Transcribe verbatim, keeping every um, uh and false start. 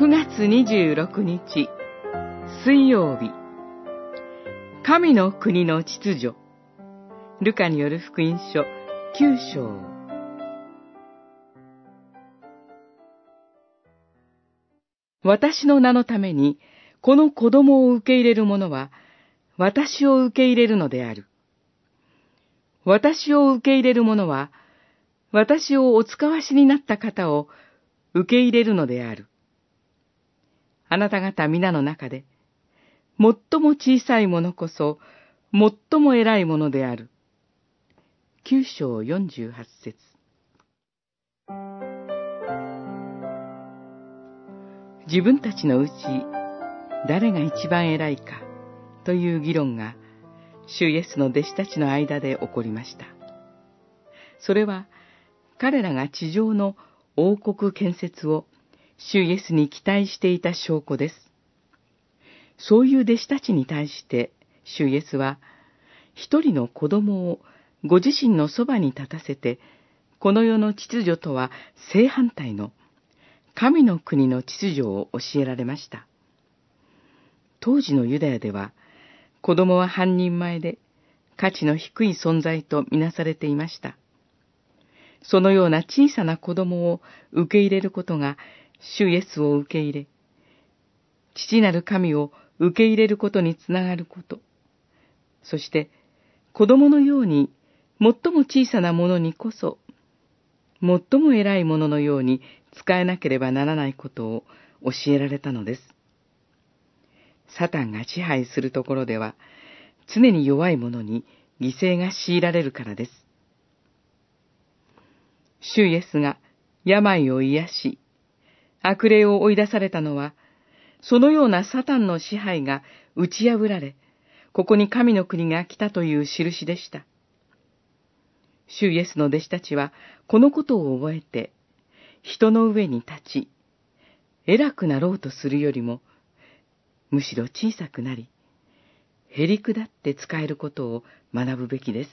くがつにじゅうろくにち水曜日、神の国の秩序。ルカによる福音書きゅうしょう。私の名のためにこの子供を受け入れる者は私を受け入れるのである。私を受け入れる者は私をお使わしになった方を受け入れるのである。あなた方皆の中で、最も小さいものこそ、最も偉いものである。きゅうしょうよんじゅうはちせつ。自分たちのうち、誰が一番偉いか、という議論が、主イエスの弟子たちの間で起こりました。それは、彼らが地上の王国建設を、主イエスに期待していた証拠です。そういう弟子たちに対して、主イエスは、一人の子供をご自身のそばに立たせて、この世の秩序とは正反対の、神の国の秩序を教えられました。当時のユダヤでは、子供は半人前で、価値の低い存在とみなされていました。そのような小さな子供を受け入れることが、主イエスを受け入れ、父なる神を受け入れることにつながること、そして子供のように最も小さなものにこそ、最も偉いもののように使えなければならないことを教えられたのです。サタンが支配するところでは、常に弱いものに犠牲が強いられるからです。主イエスが病を癒し、悪霊を追い出されたのは、そのようなサタンの支配が打ち破られ、ここに神の国が来たという印でした。主イエスの弟子たちは、このことを覚えて、人の上に立ち、偉くなろうとするよりも、むしろ小さくなり、へりくだって使えることを学ぶべきです。